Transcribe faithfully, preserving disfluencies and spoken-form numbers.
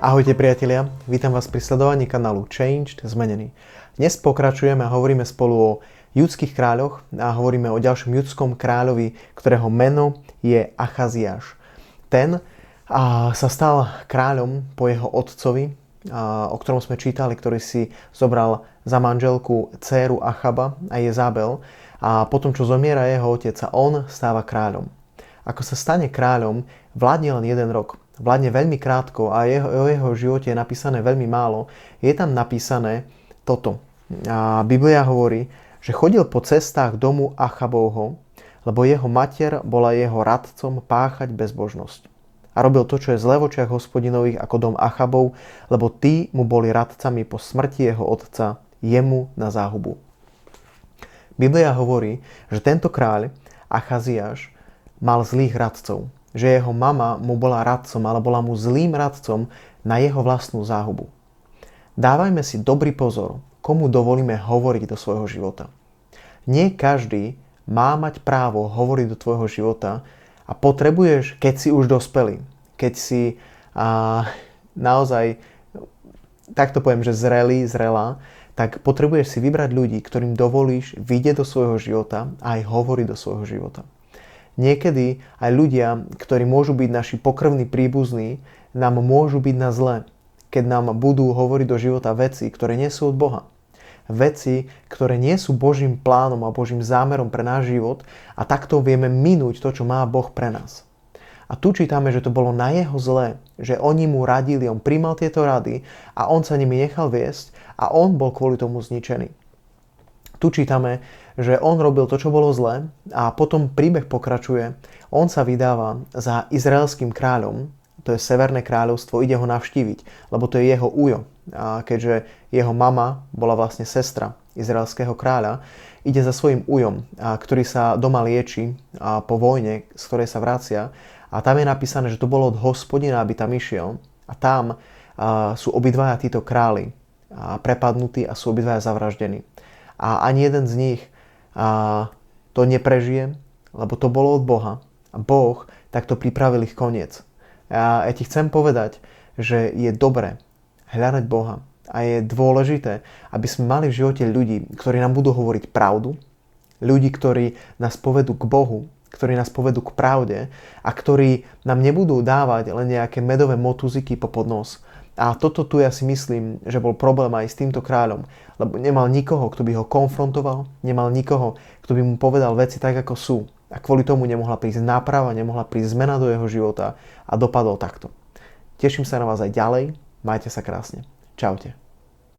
Ahojte priatelia, vítam vás pri sledovaní kanálu Changed Zmenený. Dnes pokračujeme a hovoríme spolu o judských kráľoch a hovoríme o ďalšom judskom kráľovi, ktorého meno je Achaziaš. Ten a, sa stal kráľom po jeho otcovi, a, o ktorom sme čítali, ktorý si zobral za manželku dcéru Achaba a Jezabel, a potom čo zomiera jeho otec, on stáva kráľom. Ako sa stane kráľom, vládne len jeden rok. Vládne veľmi krátko a jeho, o jeho živote je napísané veľmi málo. Je tam napísané toto. A Biblia hovorí, že chodil po cestách domu Achabovho, lebo jeho mater bola jeho radcom páchať bezbožnosť. A robil to, čo je zlé v očiach hospodinových ako dom Achabov, lebo tí mu boli radcami po smrti jeho otca, jemu na záhubu. Biblia hovorí, že tento kráľ Achaziaš mal zlých radcov. Že jeho mama mu bola radcom, ale bola mu zlým radcom na jeho vlastnú záhubu. Dávajme si dobrý pozor, komu dovolíme hovoriť do svojho života. Nie každý má mať právo hovoriť do tvojho života a potrebuješ, keď si už dospelý, keď si a, naozaj, tak to poviem, že zrelý, zrelá, tak potrebuješ si vybrať ľudí, ktorým dovolíš vidieť do svojho života a aj hovoriť do svojho života. Niekedy aj ľudia, ktorí môžu byť naši pokrvní príbuzní, nám môžu byť na zle, keď nám budú hovoriť do života veci, ktoré nie sú od Boha. Veci, ktoré nie sú Božím plánom a Božím zámerom pre náš život, a takto vieme minúť to, čo má Boh pre nás. A tu čítame, že to bolo na jeho zlé, že oni mu radili, on prijímal tieto rady a on sa nimi nechal viesť a on bol kvôli tomu zničený. Tu čítame, že on robil to, čo bolo zlé, a potom príbeh pokračuje. On sa vydáva za izraelským kráľom, to je Severné kráľovstvo, ide ho navštíviť, lebo to je jeho ujo, a keďže jeho mama bola vlastne sestra izraelského kráľa, ide za svojím ujom, a ktorý sa doma lieči a po vojne, z ktorej sa vracia, a tam je napísané, že to bolo od Hospodina, aby tam išiel, a tam a sú obidvaja títo králi a prepadnutí a sú obidvaja zavraždení. A ani jeden z nich a, to neprežije, lebo to bolo od Boha. A Boh takto pripravil ich koniec. A ja ti chcem povedať, že je dobré hľadať Boha. A je dôležité, aby sme mali v živote ľudí, ktorí nám budú hovoriť pravdu, ľudí, ktorí nás povedú k Bohu, ktorí nás povedú k pravde a ktorí nám nebudú dávať len nejaké medové motuziky po podnos. A toto tu ja si myslím, že bol problém aj s týmto kráľom, lebo nemal nikoho, kto by ho konfrontoval, nemal nikoho, kto by mu povedal veci tak, ako sú. A kvôli tomu nemohla prísť náprava, nemohla prísť zmena do jeho života a dopadol takto. Teším sa na vás aj ďalej, majte sa krásne. Čaute.